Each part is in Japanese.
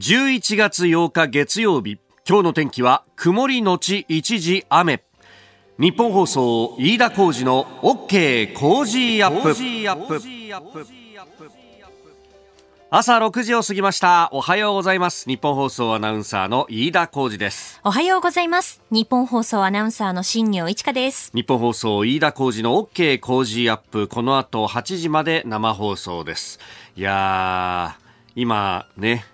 11月8日月曜日、今日の天気は曇りのち一時雨。日本放送飯田浩司の OK 工事アップ。朝6時を過ぎました。おはようございます。日本放送アナウンサーの飯田浩司です。おはようございます。日本放送アナウンサーの新業一華です。日本放送飯田浩司の OK 工事アップ、この後8時まで生放送です。いやー、今ね、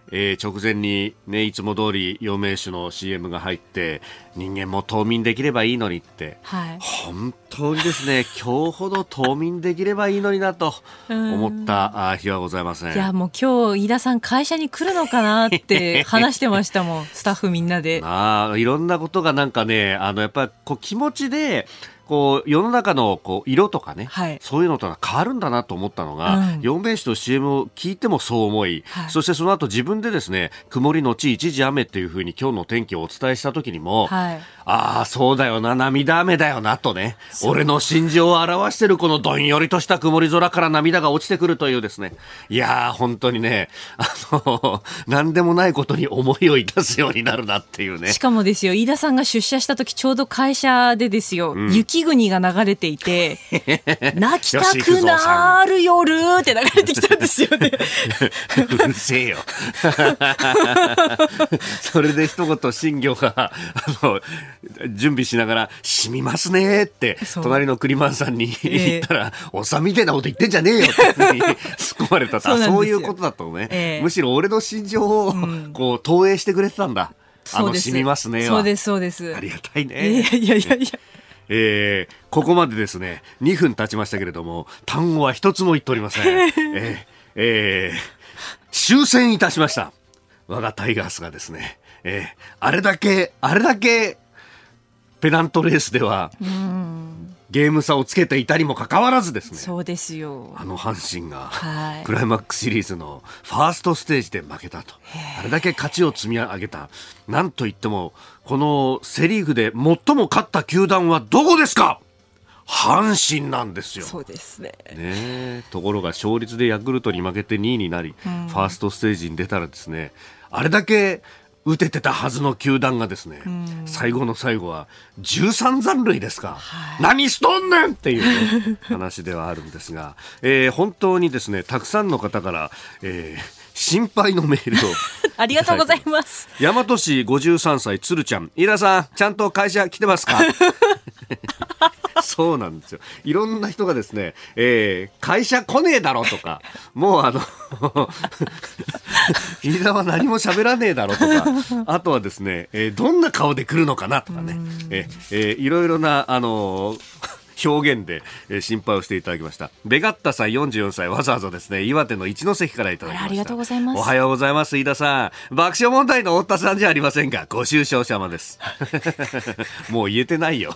直前にね、いつも通り陽明酒の CM が入って、人間も冬眠できればいいのにって、はい、本当にですね今日ほど冬眠できればいいのになと思った日はございません。いや、もう今日飯田さん会社に来るのかなって話してましたもんスタッフみんなで、いろんなことがなんかね、やっぱり気持ちでこう世の中の色とかね、はい、そういうのとは変わるんだなと思ったのが、陽明酒と CM を聞いてもそう思い、はい、そしてその後自分でですね、曇りのち一時雨というふうに今日の天気をお伝えした時にも、はい、ああそうだよな、涙雨だよなとね、俺の心情を表しているこのどんよりとした曇り空から涙が落ちてくるというですね、いやー本当にね、何でもないことに思いをいたすようになるなっていうね。しかもですよ、飯田さんが出社した時ちょうど会社でですよ、雪国が流れていて泣きたくなる夜って流れてきたんですよねうるせえよそれで一言、新業が準備しながらしみますねって隣のクリマンさんに言ったら、おっさんみたいなこと言ってんじゃねえよって突っ込まれた。そういうことだったのね、むしろ俺の心情を投影してくれてたんだ、しみますね。そうです、そうです。ありがたいね。いやいやいや、ここまでですね2分経ちましたけれども、単語は一つも言っておりません終戦いたしました。我がタイガースがですね、あれだけペナントレースではゲーム差をつけていたにもかかわらずですね、そうですよ、阪神がクライマックスシリーズのファーストステージで負けたと。あれだけ勝ちを積み上げた、なんといってもこのセリーグで最も勝った球団はどこですか？阪神なんですよ。そうですね。ところが勝率でヤクルトに負けて2位になり、ファーストステージに出たらですね、あれだけ打ててたはずの球団がですね、最後の最後は13残塁ですか、何しとんねんっていう、話ではあるんですが、本当にですねたくさんの方から、心配のメールをありがとうございます。大和市53歳つるちゃん、飯田さんちゃんと会社来てますかそうなんですよ。いろんな人がですね、会社来ねえだろとか、もう飯田は何も喋らねえだろとか、あとはですね、どんな顔で来るのかなとかね、いろいろな表現で、心配をしていただきました。ベガッタさん44歳、わざわざですね岩手の一関からいただきました。ありがとうございます。おはようございます。飯田さん、爆笑問題の太田さんじゃありませんが、ご愁傷様ですもう言えてないよ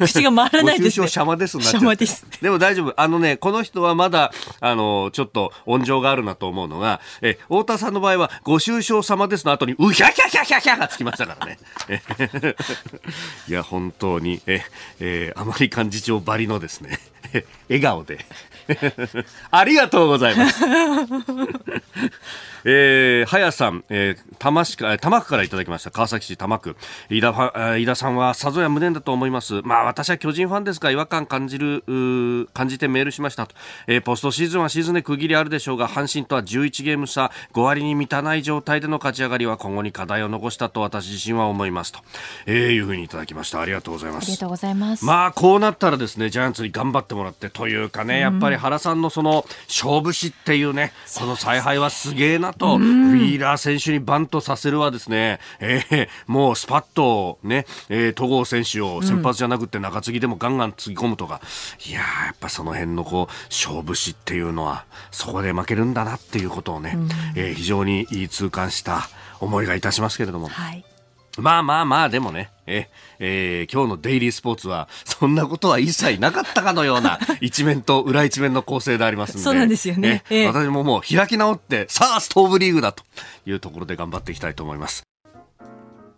口が回らないですね。ご愁傷様ですなっちゃって。でも大丈夫、ね、この人はまだちょっと温情があるなと思うのが、太田さんの場合はご愁傷様ですの後にうひゃひゃひゃひゃひゃがつきましたからねいや本当にあまり感じ一応バリのですね笑顔でありがとうございますはやさん、多摩区からいただきました。川崎市多摩区、飯田さんはさぞや無念だと思います。まあ私は巨人ファンですが違和感感じてメールしましたと、ポストシーズンはシーズンで区切りあるでしょうが、阪神とは11ゲーム差、5割に満たない状態での勝ち上がりは今後に課題を残したと私自身は思いますと、いうふうにいただきました。ありがとうございます。ありがとうございます。まあこうなったらですね、ジャイアンツに頑張ってもらってというかね、やっぱり原さんのその勝負師っていうね、この采配はすげえなと、ウィーラー選手にバントさせるはですね、もうスパッとね、戸郷選手を先発じゃなくて中継ぎでもガンガンつぎ込むとか、いややっぱその辺の勝負師っていうのはそこで負けるんだなっていうことをね、非常に痛感した思いがいたしますけれども、はい、まあでもね、今日のデイリースポーツはそんなことは一切なかったかのような一面と裏一面の構成でありますのでそうなんですよね、私ももう開き直って、さあストーブリーグだというところで頑張っていきたいと思います。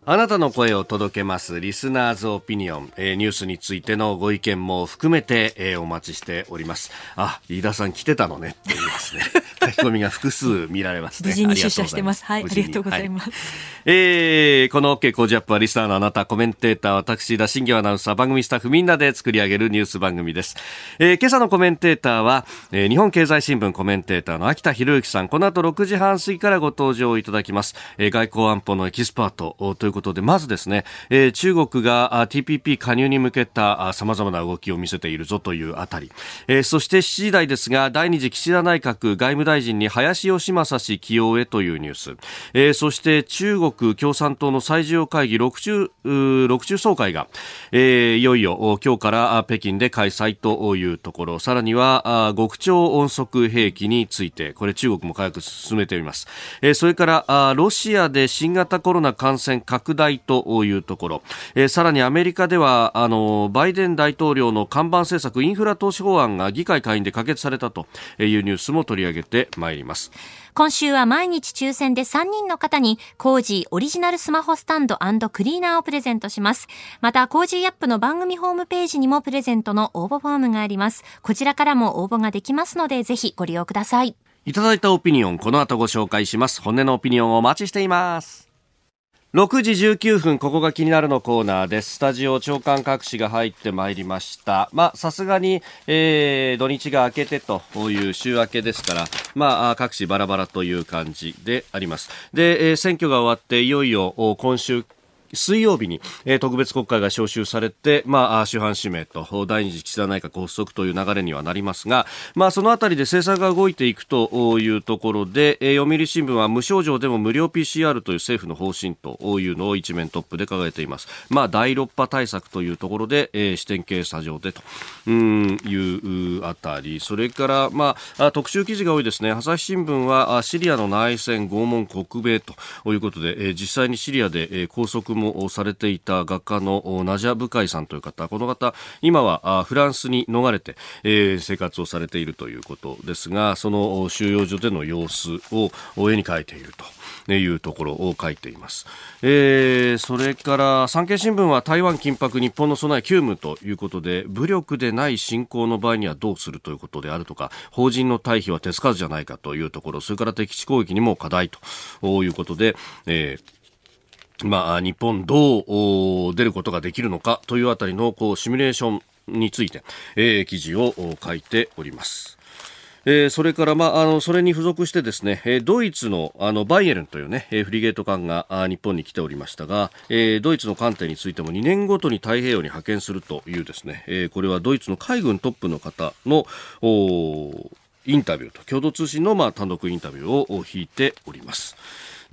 あなたの声を届けますリスナーズオピニオン、ニュースについてのご意見も含めて、お待ちしております。あ、飯田さん来てたのねって言いますね書き込みが複数見られますね。無事に出社してます。はい、ありがとうございます。この OK 工事アップはリスナーのあなた、コメンテーター私田新業アナウンサー、番組スタッフみんなで作り上げるニュース番組です。今朝のコメンテーターは、日本経済新聞コメンテーターの秋田博之さん。この後6時半過ぎからご登場いただきます。外交安保のエキスパートということで、まずですね、中国が TPP 加入に向けた様々な動きを見せているぞというあたり、そして7時台ですが、第2次岸田内閣外務大臣に林芳正氏起用へというニュース、そして中国共産党の最重要会議6中総会が、いよいよ今日から北京で開催というところ、さらには極超音速兵器について、これ中国も早く進めています。それからロシアで新型コロナ感染拡大というところ、さらにアメリカではバイデン大統領の看板政策インフラ投資法案が議会下院で可決されたというニュースも取り上げてまいります。今週は毎日抽選で3人の方にコージーオリジナルスマホスタンド&クリーナーをプレゼントします。またコージーアップの番組ホームページにもプレゼントの応募フォームがあります。こちらからも応募ができますので、ぜひご利用ください。いただいたオピニオン、この後ご紹介します。本音のオピニオンをお待ちしています。6時19分、ここが気になるのコーナーです。スタジオ長官各紙が入ってまいりました。まあ、さすがに、土日が明けてという週明けですから、まあ、各紙バラバラという感じであります。で、選挙が終わって、いよいよ今週、水曜日に特別国会が召集されて、まあ、主犯指名と第二次岸田内閣発足という流れにはなりますが、まあ、そのあたりで政策が動いていくというところで、読売新聞は無症状でも無料 PCR という政府の方針というのを一面トップで掲げています。まあ、第6波対策というところで、視点検査場でというあたり、それから、まあ、特集記事が多いですね。朝日新聞はシリアの内戦拷問国米ということで、実際にシリアで拘束もされていた画家のナジャ・ブカイさんという方、この方今はフランスに逃れて生活をされているということですが、その収容所での様子を絵に描いているというところを書いています。それから産経新聞は台湾緊迫、日本の備え急務ということで、武力でない侵攻の場合にはどうするということであるとか、邦人の退避は手つかずじゃないかというところ、それから敵地攻撃にも課題ということで、まあ、日本どう出ることができるのかというあたりのシミュレーションについて、記事を書いております。それから、まあ、それに付属してですね、ドイツの、バイエルンというね、フリゲート艦が日本に来ておりましたが、ドイツの艦艇についても2年ごとに太平洋に派遣するというですね、これはドイツの海軍トップの方のインタビューと共同通信の、まあ、単独インタビューを引いております。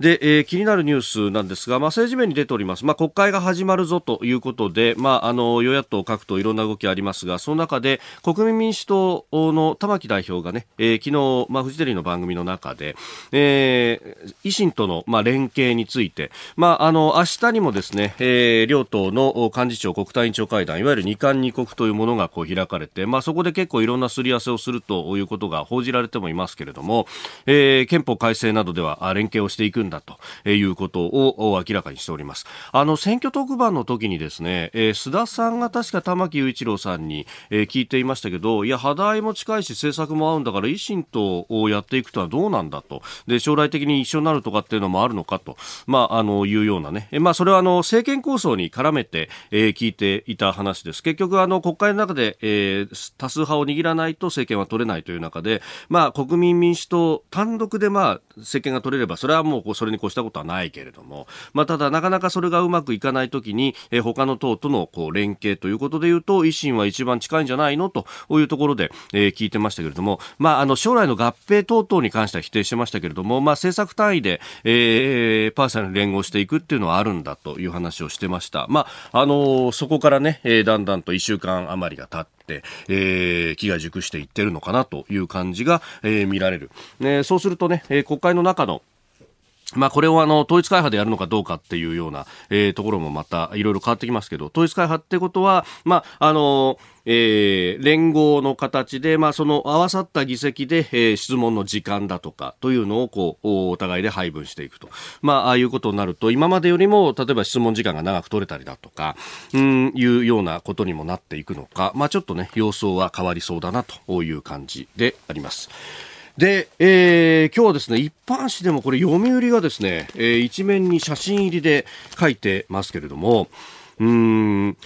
で、気になるニュースなんですが、まあ、政治面に出ております。まあ、国会が始まるぞということで、まあ、与野党各党いろんな動きありますが、その中で国民民主党の玉木代表がね、昨日、まあ、フジテレビの番組の中で、維新との、まあ、連携について、まあ、明日にもですね、両党の幹事長国対委員長会談、いわゆる二幹二国というものがこう開かれて、まあ、そこで結構いろんなすり合わせをするということが報じられてもいますけれども、憲法改正などでは連携をしていくんだということを明らかにしております。選挙特番の時にですね、須田さんが確か玉木雄一郎さんに聞いていましたけど、いや、肌合いも近いし政策も合うんだから、維新とやっていくとはどうなんだと、で、将来的に一緒になるとかっていうのもあるのかと、まあ、いうようなね、まあ、それは政権構想に絡めて聞いていた話です。結局国会の中で多数派を握らないと政権は取れないという中で、まあ、国民民主党単独で、まあ、政権が取れればそれはもうそれに越したことはないけれども、まあ、ただなかなかそれがうまくいかないときに、他の党との連携ということでいうと、維新は一番近いんじゃないのというところで、聞いてましたけれども、まあ、将来の合併等々に関しては否定してましたけれども、まあ、政策単位で、パーサルに連合していくっていうのはあるんだという話をしてました。まあ、そこからね、だんだんと1週間余りが経って、気が熟していってるのかなという感じが見られる。そうするとね、国会の中のまあこれを統一会派でやるのかどうかっていうような、ところもまたいろいろ変わってきますけど、統一会派ってことは、まあ連合の形で、まあ、その合わさった議席で、質問の時間だとかというのをこうお互いで配分していくと、まあ、ああいうことになると今までよりも例えば質問時間が長く取れたりだとかいうようなことにもなっていくのか、まあ、ちょっとね様相は変わりそうだなという感じであります。で、今日はですね一般紙でもこれ読売がですね、一面に写真入りで書いてますけれども競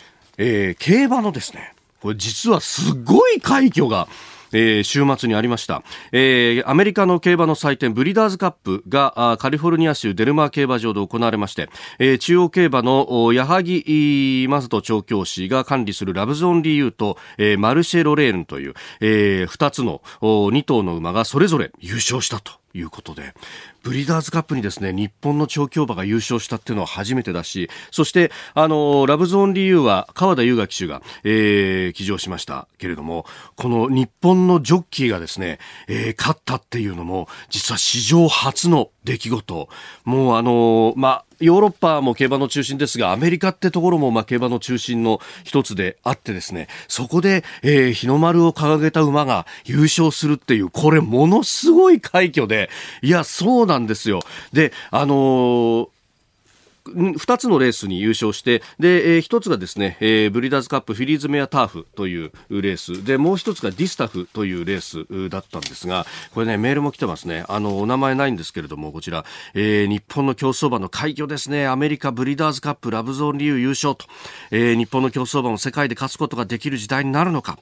馬のですねこれ実はすごい快挙が、週末にありました、アメリカの競馬の祭典ブリーダーズカップがカリフォルニア州デルマー競馬場で行われまして、中央競馬の矢作雅人調教師が管理するラブズオンリーユーと、マルシェロレーヌという、2つの2頭の馬がそれぞれ優勝したということで、ブリーダーズカップにですね日本の調教馬が優勝したっていうのは初めてだし、そしてラブズオンリーユーは川田優雅騎手が、騎乗しましたけれども、この日本のジョッキーがですね、勝ったっていうのも実は史上初の出来事。もうまあヨーロッパも競馬の中心ですが、アメリカってところもまあ競馬の中心の一つであってですね、そこで、日の丸を掲げた馬が優勝するっていう、これものすごい快挙で、いやそうなんですよ。で2つのレースに優勝して、で、1つがですね、ブリーダーズカップフィリーズメアターフというレースで、もう1つがディスタフというレースだったんですが、これねメールも来てますね。お名前ないんですけれども、こちら、日本の競走馬の快挙ですね、アメリカブリーダーズカップラブゾーンリー優勝と、日本の競走馬も世界で勝つことができる時代になるのか、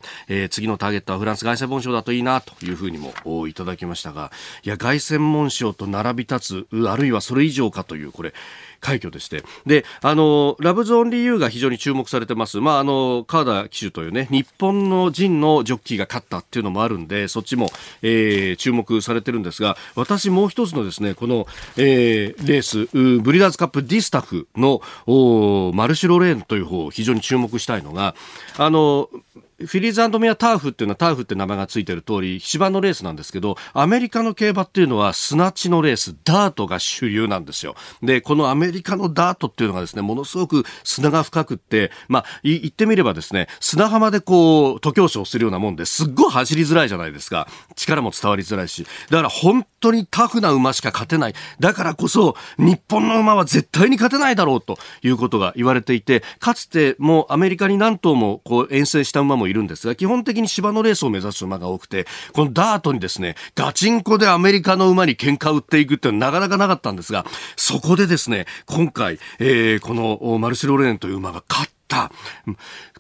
次のターゲットはフランス凱旋門賞だといいなというふうにもいただきましたが、いや凱旋門賞と並び立つ、あるいはそれ以上かという、これ快挙でして、でラブズオンリーユーが非常に注目されてます。まあ川田騎手というね日本の人のジョッキーが勝ったっていうのもあるんで、そっちも、注目されてるんですが、私もう一つのですねこの、レースブリーダーズカップディスタフのマルシュロレーンという方を非常に注目したいのが、フィリーズ&メアターフっていうのはターフって名前がついてる通り芝のレースなんですけど、アメリカの競馬っていうのは砂地のレース、ダートが主流なんですよ。でこのアメリカのダートっていうのがですねものすごく砂が深くって、まあ言ってみればですね砂浜でこう徒競走をするようなもんで、すっごい走りづらいじゃないですか。力も伝わりづらいし、だから本当にタフな馬しか勝てない。だからこそ日本の馬は絶対に勝てないだろうということが言われていて、かつてもうアメリカに何頭もこう遠征した馬もいるんですが、基本的に芝のレースを目指す馬が多くて、このダートにですねガチンコでアメリカの馬に喧嘩を売っていくっていうのはなかなかなかったんですが、そこでですね今回、このマルシェロレーンという馬が勝った。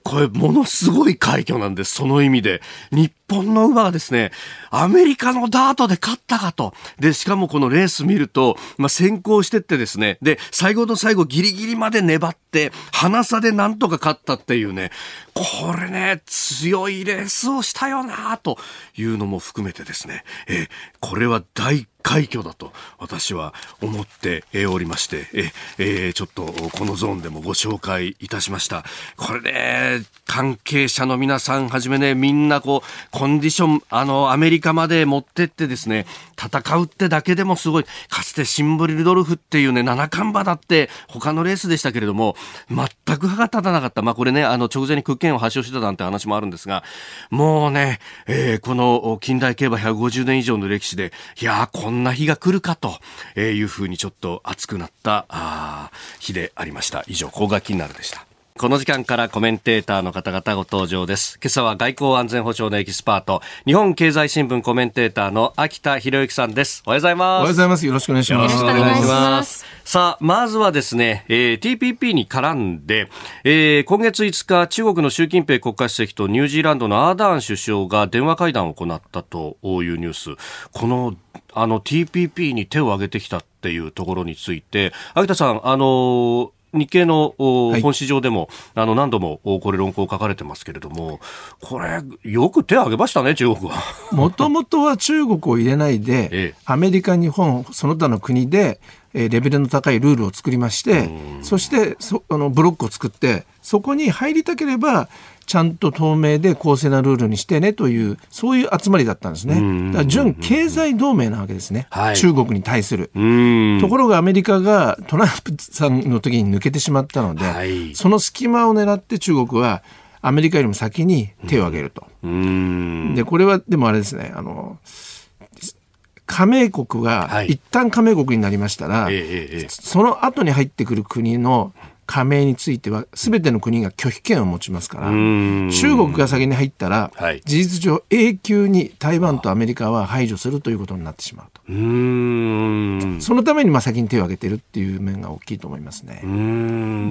これものすごい快挙なんです。その意味で日本の馬がですねアメリカのダートで勝ったかと。でしかもこのレース見ると、まあ、先行してってですね、で最後の最後ギリギリまで粘って鼻差でなんとか勝ったっていうね、これね強いレースをしたよなというのも含めてですね、これは大快挙だと私は思っておりまして、ちょっとこのゾーンでもご紹介いたしました。これね関係者の皆さんはじめね、みんなこうコンディションアメリカまで持ってってですね戦うってだけでもすごい。かつてシンボリルドルフっていうね七冠馬だって他のレースでしたけれども全く歯が立たなかった。まあこれね直前に屈腱を発症してたなんて話もあるんですが、もうね、この近代競馬150年以上の歴史で、いやこんな日が来るかというふうにちょっと熱くなった日でありました。以上高額気になるでした。この時間からコメンテーターの方々ご登場です。今朝は外交安全保障のエキスパート、日本経済新聞コメンテーターの秋田博之さんです。おはようございます。おはようございます。よろしくお願いします。よろしくお願いします。さあ、まずはですね、TPP に絡んで、今月5日、中国の習近平国家主席とニュージーランドのアーダーン首相が電話会談を行ったというニュース。このTPP に手を挙げてきたっていうところについて、秋田さん、日経の本市場でも、はい、何度もこれ論考書かれてますけれども、これよく手を挙げましたね中国は。もともとは中国を入れないで、アメリカ、日本その他の国でレベルの高いルールを作りまして、そしてブロックを作って、そこに入りたければちゃんと透明で公正なルールにしてねという、そういう集まりだったんですね。だから純経済同盟なわけですね、はい、中国に対する。ところがアメリカがトランプさんの時に抜けてしまったので、はい、その隙間を狙って中国はアメリカよりも先に手を挙げると。でこれはでもあれですね、加盟国が一旦加盟国になりましたら、はい、その後に入ってくる国の加盟については全ての国が拒否権を持ちますから、中国が先に入ったら、はい、事実上永久に台湾とアメリカは排除するということになってしまうと。そのために先に手を挙げているっていう面が大きいと思いますね。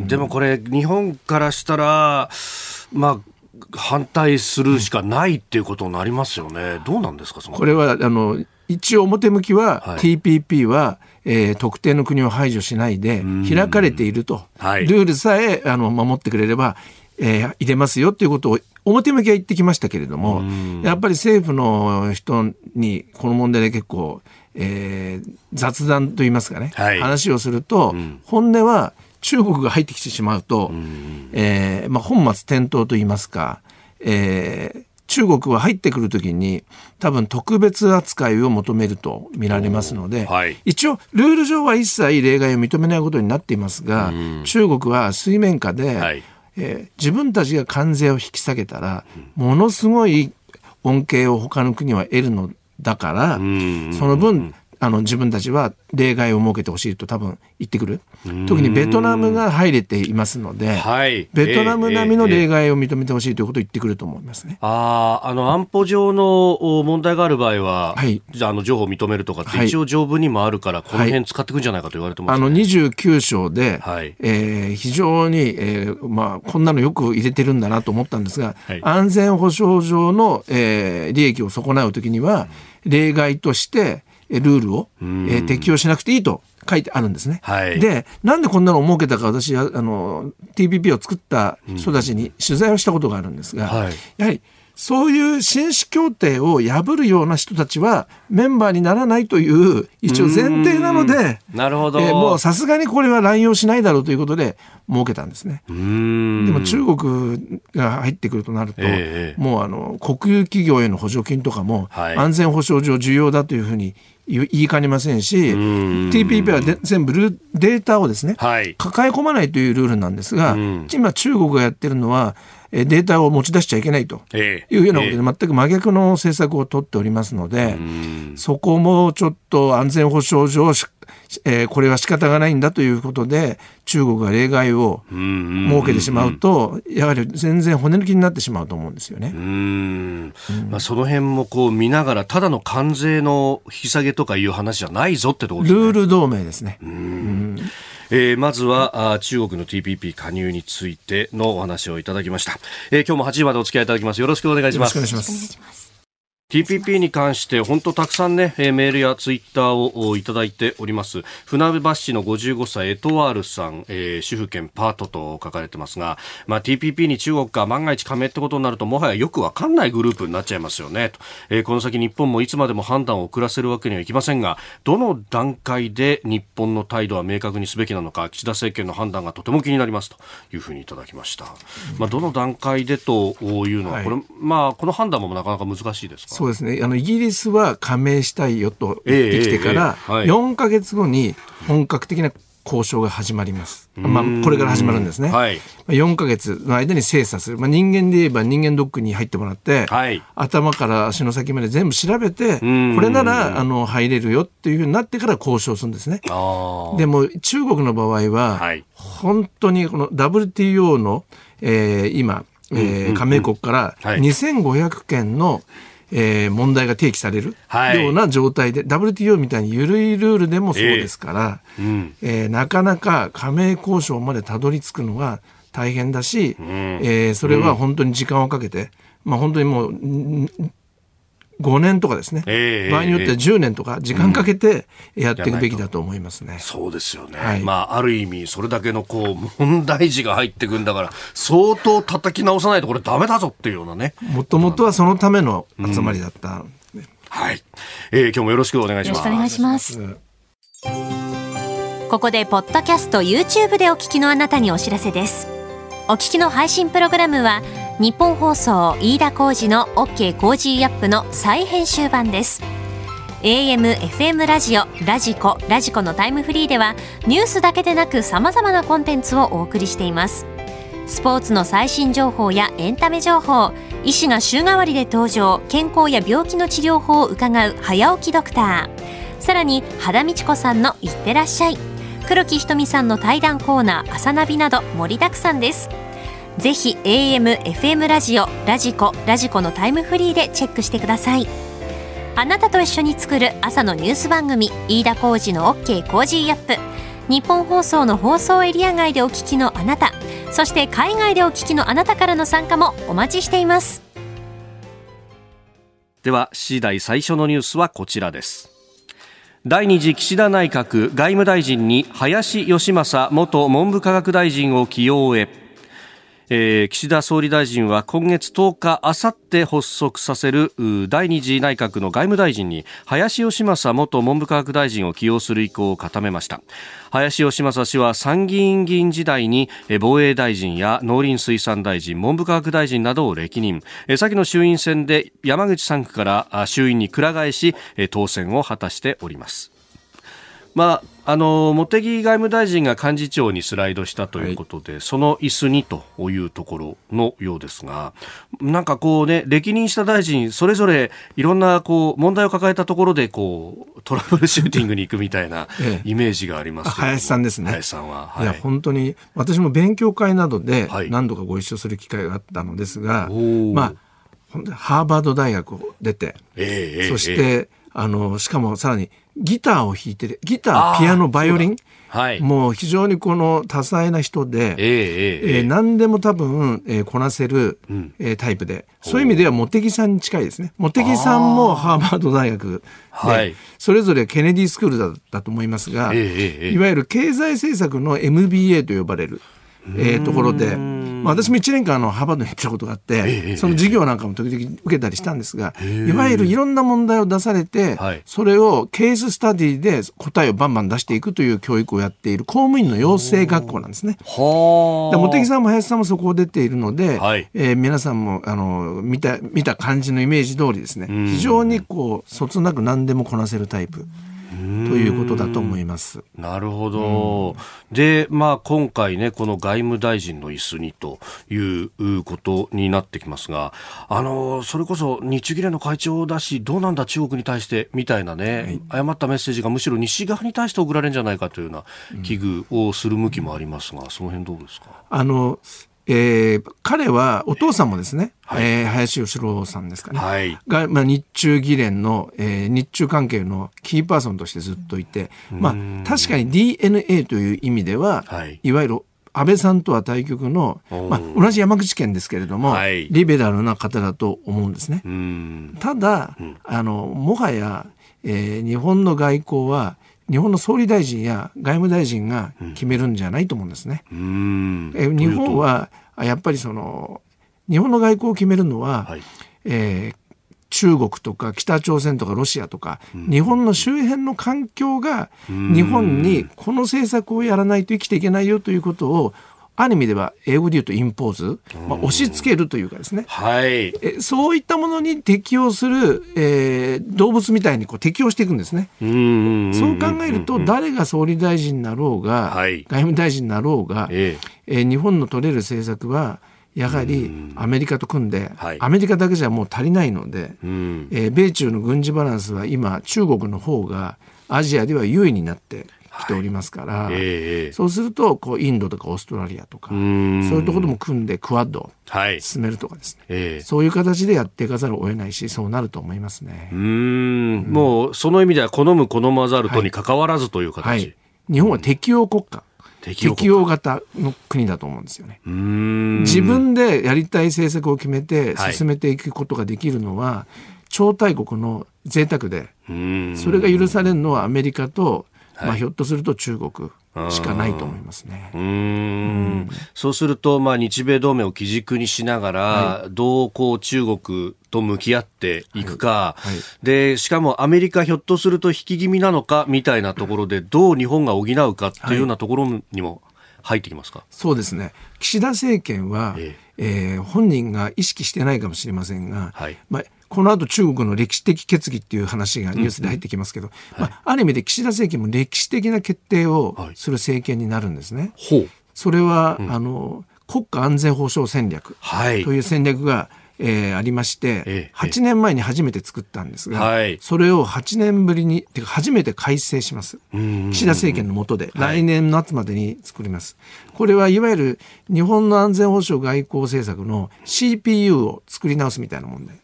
でもこれ日本からしたら、反対するしかないっていうことになりますよね。どうなんですか、そのこれは。一応表向きは TPP は、特定の国を排除しないで開かれていると、はい、ルールさえ守ってくれれば、入れますよということを表向きは言ってきましたけれども、やっぱり政府の人にこの問題で結構、雑談といいますかね、はい、話をすると、本音は中国が入ってきてしまうと、本末転倒といいますか、中国は入ってくるときに多分特別扱いを求めると見られますので、はい、一応ルール上は一切例外を認めないことになっていますが、中国は水面下で、はい、自分たちが関税を引き下げたらものすごい恩恵を他の国は得るのだから、その分自分たちは例外を設けてほしいと多分言ってくる。特にベトナムが入れていますので、はい、ベトナム並みの例外を認めてほしいということを言ってくると思いますね。安保上の問題がある場合は、はい、じゃあ譲歩を認めるとかって一応条文にもあるから、はい、この辺使っていくんじゃないかと言われてますね。29章で、はい、非常に、こんなのよく入れてるんだなと思ったんですが、はい、安全保障上の、利益を損なうときには例外としてルールを適用しなくていいと書いてあるんですね、はい、でなんでこんなのを設けたか、私TPP を作った人たちに取材をしたことがあるんですが、はい、やはりそういう紳士協定を破るような人たちはメンバーにならないという一応前提なので、なるほど、もうさすがにこれは乱用しないだろうということで設けたんですね。でも中国が入ってくるとなると、もう国有企業への補助金とかも安全保障上重要だというふうに言いかねませんし、TPP は全部データをですね、はい、抱え込まないというルールなんですが、今中国がやってるのはデータを持ち出しちゃいけないというようなことで全く真逆の政策を取っておりますので、そこもちょっと安全保障上これは仕方がないんだということで中国が例外を設けてしまうと、やはり全然骨抜きになってしまうと思うんですよね。その辺もこう見ながら、ただの関税の引き下げとかいう話じゃないぞってところですね。ルール同盟ですね。まずは中国の TPP 加入についてのお話をいただきました。今日も8時までお付き合いいただきます。よろしくお願いします。よろしくお願いします。TPP に関して本当たくさんね、メールやツイッターをいただいております。船橋市の55歳エトワールさん、主婦兼パートと書かれてますが、TPP に中国が万が一加盟ってことになると、もはやよくわかんないグループになっちゃいますよねと、この先日本もいつまでも判断を遅らせるわけにはいきませんが、どの段階で日本の態度は明確にすべきなのか、岸田政権の判断がとても気になりますというふうにいただきました。どの段階でというのは、これ、この判断もなかなか難しいですか。そうですね、イギリスは加盟したいよと言ってきてから4ヶ月後に本格的な交渉が始まります、これから始まるんですね、はい、4ヶ月の間に精査する、人間で言えば人間ドックに入ってもらって、はい、頭から足の先まで全部調べて、これなら入れるよっていうふうになってから交渉するんですね。でも中国の場合は、はい、本当にこの WTO の、今、加盟国から2500件の問題が提起されるような状態で、はい、WTO みたいに緩いルールでもそうですから、なかなか加盟交渉までたどり着くのは大変だし、それは本当に時間をかけて、本当にもう5年とかですね、場合によっては10年とか時間かけてやっていくべきだと思いますね。そうですよね、はい、ある意味それだけの問題児が入ってくんだから、相当叩き直さないとこれダメだぞっていうようなね、もともとはそのための集まりだったんで、はい、今日もよろしくお願いします。よろしくお願いします。ここでポッドキャスト YouTube でお聞きのあなたにお知らせです。お聞きの配信プログラムは日本放送飯田浩司の OK コージーアップの再編集版です。 AM、FM ラジオ、ラジコのタイムフリーではニュースだけでなく様々なコンテンツをお送りしています。スポーツの最新情報やエンタメ情報、医師が週替わりで登場、健康や病気の治療法を伺う早起きドクター、さらに秦道子さんのいってらっしゃい、黒木ひとみさんの対談コーナー朝ナビなど盛りだくさんです。ぜひ AM、FM ラジオ、ラジコのタイムフリーでチェックしてください。あなたと一緒に作る朝のニュース番組、飯田浩司の OK コージーアップ。日本放送の放送エリア外でお聞きのあなた、そして海外でお聞きのあなたからの参加もお待ちしています。では7時台最初のニュースはこちらです。第2次岸田内閣外務大臣に林芳正元文部科学大臣を起用へ。岸田総理大臣は今月10日あさって発足させる第2次内閣の外務大臣に林芳正元文部科学大臣を起用する意向を固めました。林芳正氏は参議院議員時代に防衛大臣や農林水産大臣、文部科学大臣などを歴任。先の衆院選で山口3区から衆院にくら替えし当選を果たしております。茂木外務大臣が幹事長にスライドしたということで、はい、その椅子にというところのようですが、なんかこうね、歴任した大臣それぞれいろんなこう問題を抱えたところでこうトラブルシューティングに行くみたいなイメージがあります、林さんですね。林さんは、はい、いや本当に私も勉強会などで何度かご一緒する機会があったのですが、はい、ハーバード大学を出て、そして、しかもさらにギターを弾いてる、ギター、ピアノ、バイオリン、はい、もう非常にこの多彩な人で、何でも多分、こなせる、タイプで、そういう意味では茂木さんに近いですね。茂木さんもハーバード大学で、それぞれケネディスクールだと思いますが、いわゆる経済政策の MBA と呼ばれる、ところで、私も1年間ハーバードに行ったことがあって、その授業なんかも時々受けたりしたんですが、いわゆるいろんな問題を出されて、それをケーススタディで答えをバンバン出していくという教育をやっている公務員の養成学校なんですね。茂木さんも林さんもそこを出ているので、皆さんも見た感じのイメージ通りですね、非常にこうそつなく何でもこなせるタイプということだと思います。なるほど。で、今回ね、この外務大臣の椅子にということになってきますが、それこそ日銀連の会長だし、どうなんだ中国に対してみたいなね、誤ったメッセージがむしろ西側に対して送られるんじゃないかというような危惧をする向きもありますが、その辺どうですか？彼はお父さんもですね、林芳郎さんですかね、が、日中議連の、日中関係のキーパーソンとしてずっといて、確かに DNA という意味では、いわゆる安倍さんとは対極の、同じ山口県ですけれども、リベラルな方だと思うんですね。ただ、もはや、日本の外交は日本の総理大臣や外務大臣が決めるんじゃないと思うんですね。日本はやっぱり日本の外交を決めるのは、中国とか北朝鮮とかロシアとか、日本の周辺の環境が日本にこの政策をやらないと生きていけないよということを、ある意味では英語で言うとインポーズ、押し付けるというかですね、そういったものに適応する、動物みたいにこう適応していくんですね。そう考えると、誰が総理大臣になろうが、外務大臣になろうが、日本の取れる政策はやはりアメリカと組んで、アメリカだけじゃもう足りないので、米中の軍事バランスは今中国の方がアジアでは優位になって来ておりますから、そうするとこうインドとかオーストラリアとか、そういうところも組んでクアッドを進めるとかですね、そういう形でやっていかざるを得ないし、そうなると思いますね。もうその意味では好む好まざるとに関わらずという形、日本は適応国家、適応型の国だと思うんですよね。自分でやりたい政策を決めて進めていくことができるのは超大国の贅沢で、それが許されるのはアメリカと、ひょっとすると中国、しかないと思いますね。うん、そうすると、まあ、日米同盟を基軸にしながら、はい、どうこう中国と向き合っていくか、はいはい、でしかもアメリカひょっとすると引き気味なのかみたいなところでどう日本が補うかっていうようなところにも入ってきますか。はい、そうですね。岸田政権は、本人が意識してないかもしれませんが、はい、まあこの後中国の歴史的決議っていう話がニュースで入ってきますけど、はい、まあ、ある意味で岸田政権も歴史的な決定をする政権になるんですね。はい、それは、うん、国家安全保障戦略という戦略が、ありまして、8年前に初めて作ったんですが、それを8年ぶりにてか初めて改正します。岸田政権の下で来年の夏までに作ります。これはいわゆる日本の安全保障外交政策の CPU を作り直すみたいなもんで、こ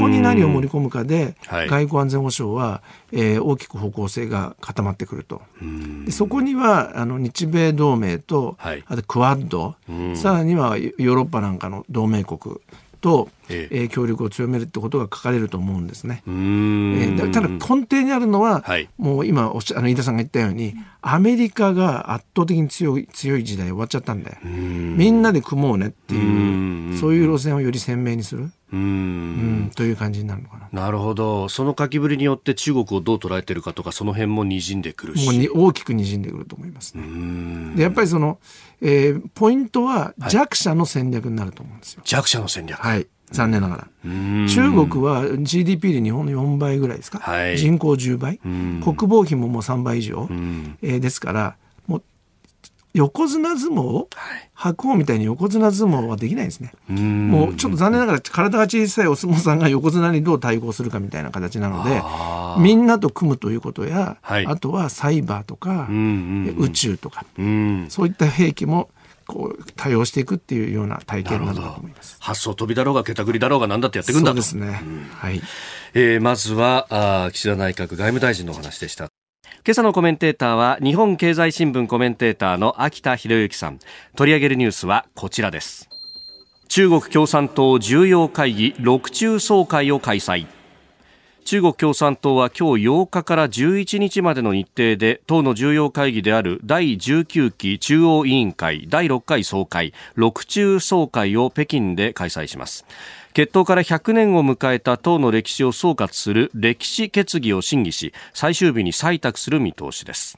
こに何を盛り込むかで、外交安全保障は、大きく方向性が固まってくると。でそこには日米同盟と、あとクアッド、さらにはヨーロッパなんかの同盟国と、協力を強めるってことが書かれると思うんですね。ただ根底にあるのは、もう今飯田さんが言ったようにアメリカが圧倒的に強い時代終わっちゃったんで、みんなで組もうねっていう、そういう路線をより鮮明にする、という感じになるのかな。なるほど。その書きぶりによって中国をどう捉えてるかとか、その辺もにじんでくるし、もうに大きくにじんでくると思いますね。でやっぱりその、ポイントは弱者の戦略になると思うんですよ。弱者の戦略、はい、残念ながら。中国は GDP で日本の4倍ぐらいですか、人口10倍、国防費ももう3倍以上、ですからもう横綱相撲を、白鵬みたいに横綱相撲はできないですね。もうちょっと残念ながら体が小さいお相撲さんが横綱にどう対抗するかみたいな形なので、みんなと組むということや、あとはサイバーとか、宇宙とか、そういった兵器もこう対応していくっていうような体験などだと思います。発想飛びだろうがけたぐりだろうが何だってやっていくんだと。そうですね。はい。まずは岸田内閣外務大臣のお話でした。今朝のコメンテーターは日本経済新聞コメンテーターの秋田博之さん。取り上げるニュースはこちらです。中国共産党重要会議6中総会を開催。中国共産党は今日8日から11日までの日程で党の重要会議である第19期中央委員会第6回総会6中総会を北京で開催します。結党から100年を迎えた党の歴史を総括する歴史決議を審議し、最終日に採択する見通しです。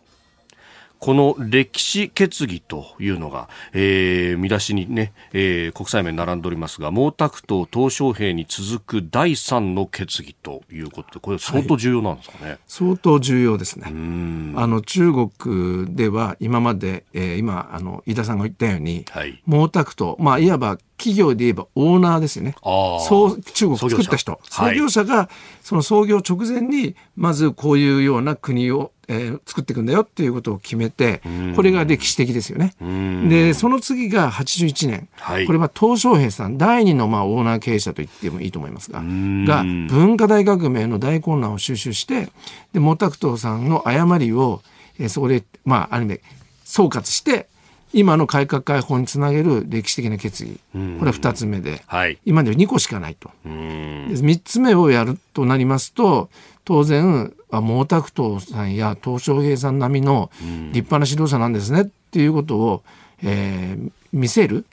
この歴史決議というのが、見出しにね、国際面並んでおりますが、毛沢東、鄧小平に続く第3の決議ということで、これ相当重要なんですかね。はい、相当重要ですね。中国では今まで、今飯田さんが言ったように、毛沢東、まあ、いわば企業で言えばオーナーですよね。そう中国を作った人、創業者がその創業直前にまずこういうような国を作っていくんだよっていうことを決めて、これが歴史的ですよね。でその次が81年、これは鄧小平さん第2のオーナー経営者と言ってもいいと思いますが文化大革命の大混乱を収拾して、で毛沢東さんの誤りを、そこで、ある意味総括して今の改革開放につなげる歴史的な決議、これは2つ目で、今では2個しかないと。3つ目をやるとなりますと、当然毛沢東さんや鄧小平さん並みの立派な指導者なんですねっていうことを、見せる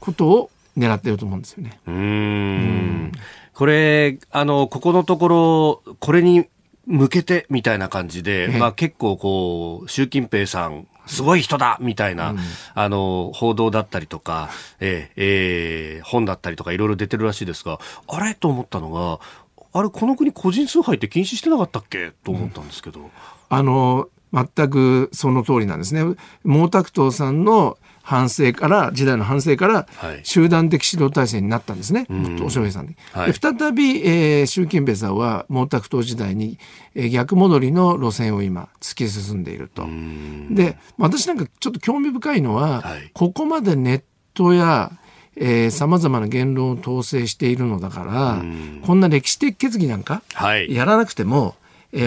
ことを狙っていると思うんですよね。これここのところこれに向けてみたいな感じで、結構こう習近平さんすごい人だみたいな、報道だったりとか、本だったりとかいろいろ出てるらしいですが、あれと思ったのが、この国個人崇拝って禁止してなかったっけと思ったんですけど、全くその通りなんですね。毛沢東さんの時代の反省から集団的指導体制になったんですね、鄧小平さんで。再び、習近平さんは毛沢東時代に、逆戻りの路線を今突き進んでいると。で私なんかちょっと興味深いのは、ここまでネットやさまざまな言論を統制しているのだから、こんな歴史的決議なんかやらなくても、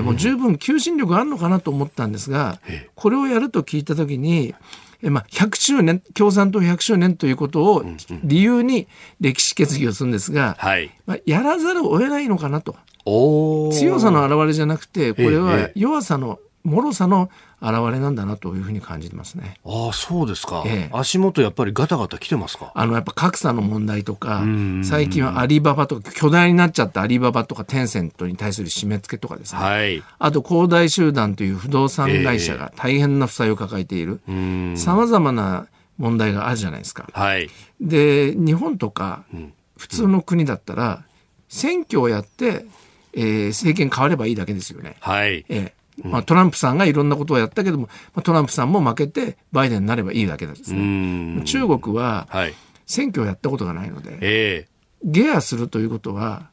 もう十分求心力あるのかなと思ったんですが、これをやると聞いたときに、100周年共産党100周年ということを理由に歴史決議をするんですが、やらざるを得ないのかなと。強さの表れじゃなくて、これは弱さの、脆さの表れなんだなというふうに感じてますね。ああ、そうですか。足元やっぱりガタガタ来てますか。やっぱ格差の問題とか、最近はアリババとか巨大になっちゃったアリババとかテンセントに対する締め付けとかですね、はい、あと恒大集団という不動産会社が大変な負債を抱えている、さまざまな問題があるじゃないですか、はい、で日本とか普通の国だったら選挙をやって、政権変わればいいだけですよね、はい、トランプさんがいろんなことをやったけども、トランプさんも負けてバイデンになればいいだけなんですね。中国は選挙をやったことがないので、ゲアするということは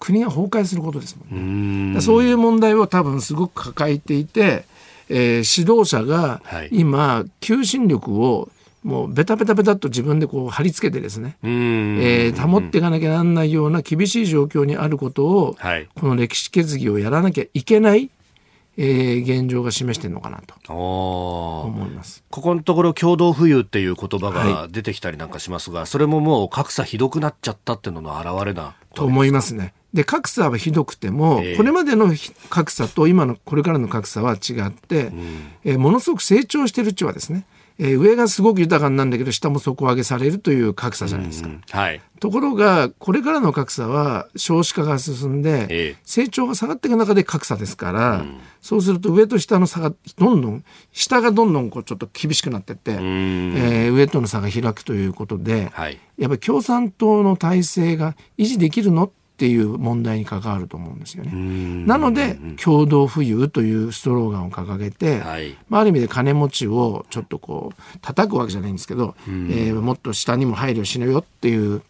国が崩壊することですもんね。そういう問題を多分すごく抱えていて、指導者が今求心力をもうベタベタベタっと自分でこう貼り付けてですね、保っていかなきゃなんないような厳しい状況にあることを、はい、この歴史決議をやらなきゃいけない現状が示しているのかなと思います。ここのところ共同富裕っていう言葉が出てきたりなんかしますが、はい、それももう格差ひどくなっちゃったっていうのの表れだと思いますね。で格差はひどくても、これまでの格差と今のこれからの格差は違って、ものすごく成長しているうちはですね、上がすごく豊かなんだけど下も底上げされるという格差じゃないですか、はい、ところがこれからの格差は少子化が進んで、成長が下がっていく中で格差ですから、そうすると上と下の差がどんどん下がどんどんこうちょっと厳しくなっていって、上との差が開くということで、はい、やっぱり共産党の体制が維持できるのっていう問題に関わると思うんですよね。なので共同富裕というストローガンを掲げて、はい、ある意味で金持ちをちょっとこう叩くわけじゃないんですけど、もっと下にも配慮しなよっていう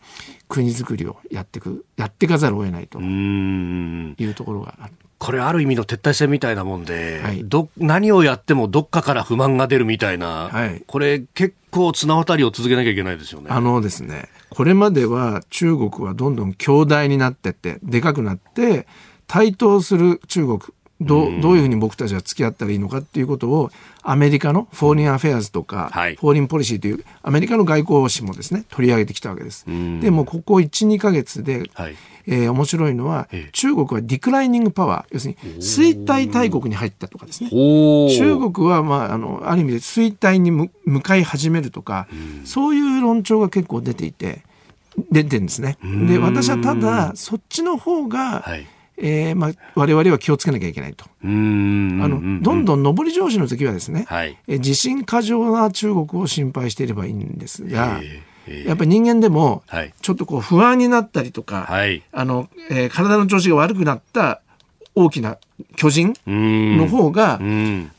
国づくりをやっていかざるを得ないというところがある。これある意味の撤退戦みたいなもんで、はい、何をやってもどっかから不満が出るみたいな、はい、これ結構綱渡りを続けなきゃいけないですよね。ですね、これまでは中国はどんどん強大になってってでかくなって台頭する中国どういうふうに僕たちは付き合ったらいいのかっていうことをアメリカのフォーリンアフェアーズとか、はい、フォーリンポリシーというアメリカの外交誌もですね取り上げてきたわけです。でもここ 1,2 ヶ月で、はい、面白いのは中国はディクライニングパワー、要するに衰退大国に入ったとかですね、中国は、ある意味で衰退に向かい始めるとか、そういう論調が結構出てるんですね。で私はただそっちの方が、はい、我々は気をつけなきゃいけないと。どんどん上り調子の時はですね、はい、地震過剰な中国を心配していればいいんですが、やっぱり人間でもちょっとこう不安になったりとか、はい、体の調子が悪くなった大きな巨人の方が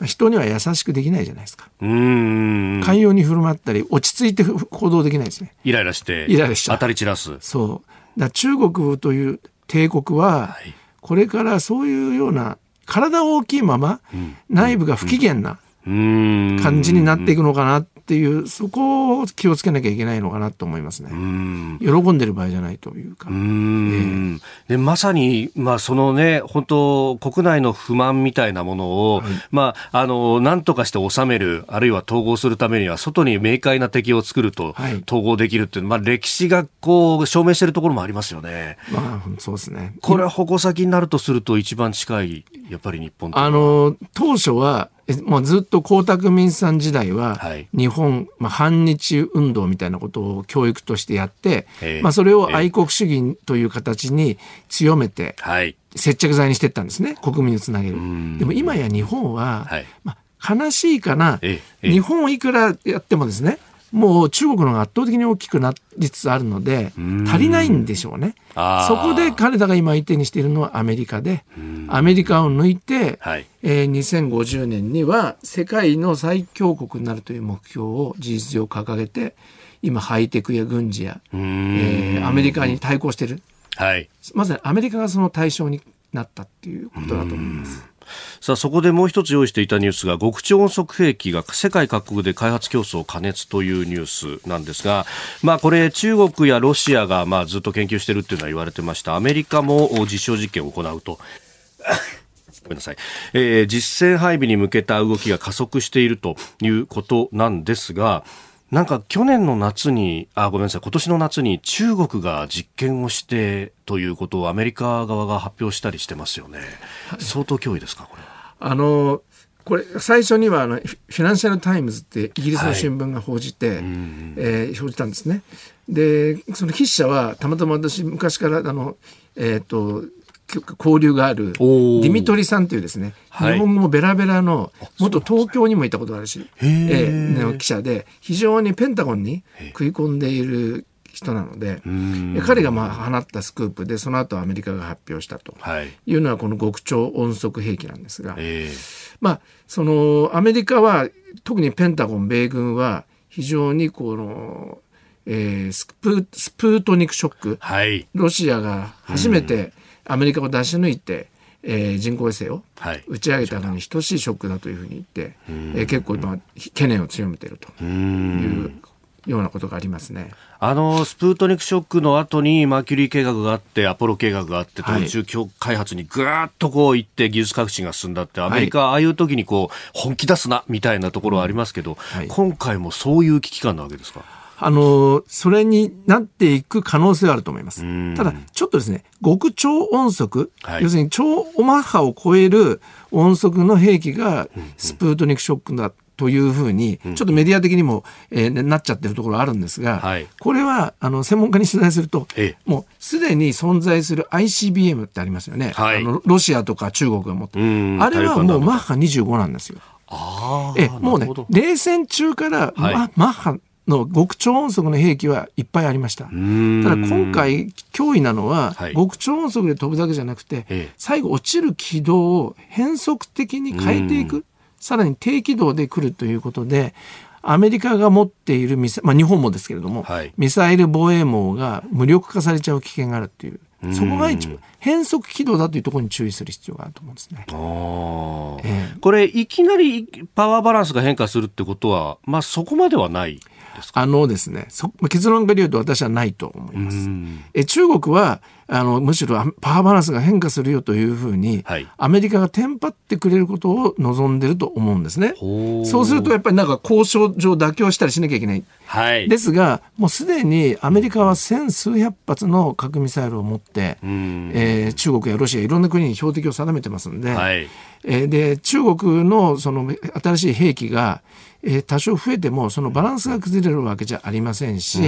人には優しくできないじゃないですか。寛容に振る舞ったり落ち着いて行動できないですね。イライラして当たり散らす。そうだ、中国という帝国は、はい、これからそういうような体大きいまま内部が不機嫌な感じになっていくのかなっていう、そこを気をつけなきゃいけないのかなと思いますね。喜んでる場合じゃないというか、でまさに、そのね、本当国内の不満みたいなものを、はい、なんとかして収める、あるいは統合するためには外に明快な敵を作ると統合できるっていう、歴史がこう証明しているところもありますよね。そうですね。これは矛先になるとすると一番近い、やっぱり日本と当初はもうずっと江沢民さん時代は日本、反日運動みたいなことを教育としてやって、それを愛国主義という形に強めて接着剤にしていったんですね、国民をつなげる。でも今や日本は、悲しいかな、日本をいくらやってもですね、もう中国の方が圧倒的に大きくなりつつあるので足りないんでしょうね。そこで彼らが今相手にしているのはアメリカで、アメリカを抜いて、はい、2050年には世界の最強国になるという目標を事実上掲げて、今ハイテクや軍事や、アメリカに対抗している、はい、まさにアメリカがその対象になったっていうことだと思います。さあ、そこでもう一つ用意していたニュースが、極超音速兵器が世界各国で開発競争過熱というニュースなんですが、これ中国やロシアがずっと研究しているというのは言われてました。アメリカも実証実験を行うとごめんなさい、実戦配備に向けた動きが加速しているということなんですが、なんか去年の夏に、今年の夏に中国が実験をしてということをアメリカ側が発表したりしてますよね。相当脅威ですか、これ。これ最初にはフィナンシャルタイムズってイギリスの新聞が報じて、報じたんですね。でその筆者はたまたま私昔から交流があるディミトリさんというですね、はい、日本語もベラベラの元東京にもいたことがあるし、の記者で非常にペンタゴンに食い込んでいる人なので、彼が放ったスクープでその後アメリカが発表したというのはこの極超音速兵器なんですが、そのアメリカは特にペンタゴン米軍は非常にこの、スプートニクショック、はい、ロシアが初めてアメリカを出し抜いて、人工衛星を打ち上げたのに等しいショックだというふうに言って、結構今懸念を強めているというようなことがありますね。スプートニクショックの後にマーキュリー計画があってアポロ計画があってと宇宙開発にぐーっとこういって技術革新が進んだってアメリカはああいう時にこう本気出すなみたいなところはありますけど、今回もそういう危機感なわけですか？それになっていく可能性はあると思います。ただちょっとですね、極超音速、要するに超オマハを超える音速の兵器がスプートニクショックだというふうにちょっとメディア的にも、なっちゃってるところあるんですが、これは専門家に取材すると、もうすでに存在する ICBM ってありますよね、ロシアとか中国が持って、あれはもうマッハ25なんですよ。もうね、冷戦中から、マッハの極超音速の兵器はいっぱいありました。ただ今回脅威なのは、極超音速で飛ぶだけじゃなくて、最後落ちる軌道を変則的に変えていく、さらに低軌道で来るということで、アメリカが持っている日本もですけれども、ミサイル防衛網が無力化されちゃう危険があるという、そこが一番変則軌道だというところに注意する必要があると思うんですね。これいきなりパワーバランスが変化するってことは、そこまではないですか？ですね、結論から言うと私はないと思います。中国はむしろパワーバランスが変化するよというふうに、アメリカがテンパってくれることを望んでると思うんですね。そうするとやっぱり交渉上妥協したりしなきゃいけない、ですがもうすでにアメリカは千数百発の核ミサイルを持って、中国やロシアいろんな国に標的を定めてますんで、で中国のその新しい兵器が多少増えてもそのバランスが崩れるわけじゃありませんし、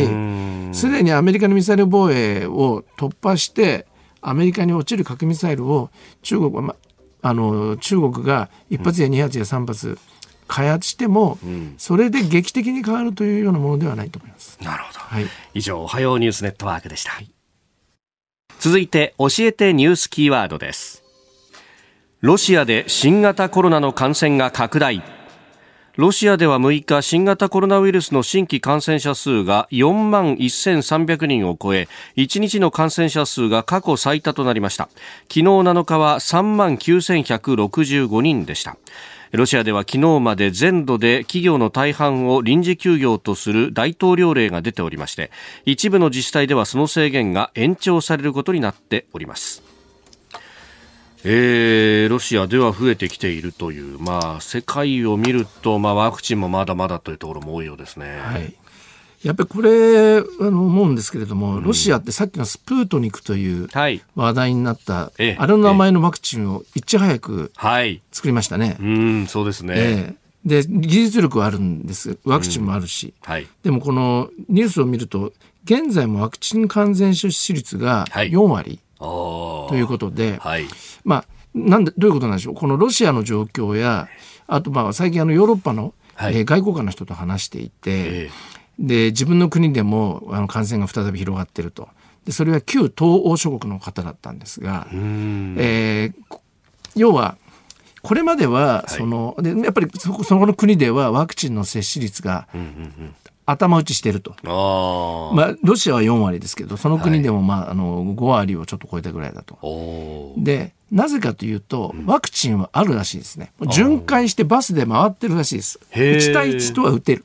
すでにアメリカのミサイル防衛を突破してアメリカに落ちる核ミサイルを中国が1発や2発や3発開発しても、それで劇的に変わるというようなものではないと思います。なるほど、以上おはようニュースネットワークでした、続いて教えてニュースキーワードです。ロシアで新型コロナの感染が拡大。ロシアでは6日、新型コロナウイルスの新規感染者数が41,300人を超え、1日の感染者数が過去最多となりました。昨日7日は 39,165 人でした。ロシアでは昨日まで全土で企業の大半を臨時休業とする大統領令が出ておりまして、一部の自治体ではその制限が延長されることになっております。ロシアでは増えてきているという、世界を見ると、ワクチンもまだまだというところも多いようですね。やっぱりこれ思うんですけれども、ロシアってさっきのスプートニクという話題になった、あれの名前のワクチンをいち早く作りましたね。そうですね。で技術力はあるんです。ワクチンもあるし、でもこのニュースを見ると現在もワクチン完全接種率が4割、ということで、どういうことなんでしょう。このロシアの状況や、あと最近ヨーロッパの、外交官の人と話していて、で自分の国でも感染が再び広がっていると。でそれは旧東欧諸国の方だったんですが、要はこれまではやっぱりその国ではワクチンの接種率が頭打ちしてると。ロシアは4割ですけど、その国でも5割をちょっと超えたぐらいだと。でなぜかというと、ワクチンはあるらしいですね。巡回してバスで回ってるらしいです。1対1とは打てる、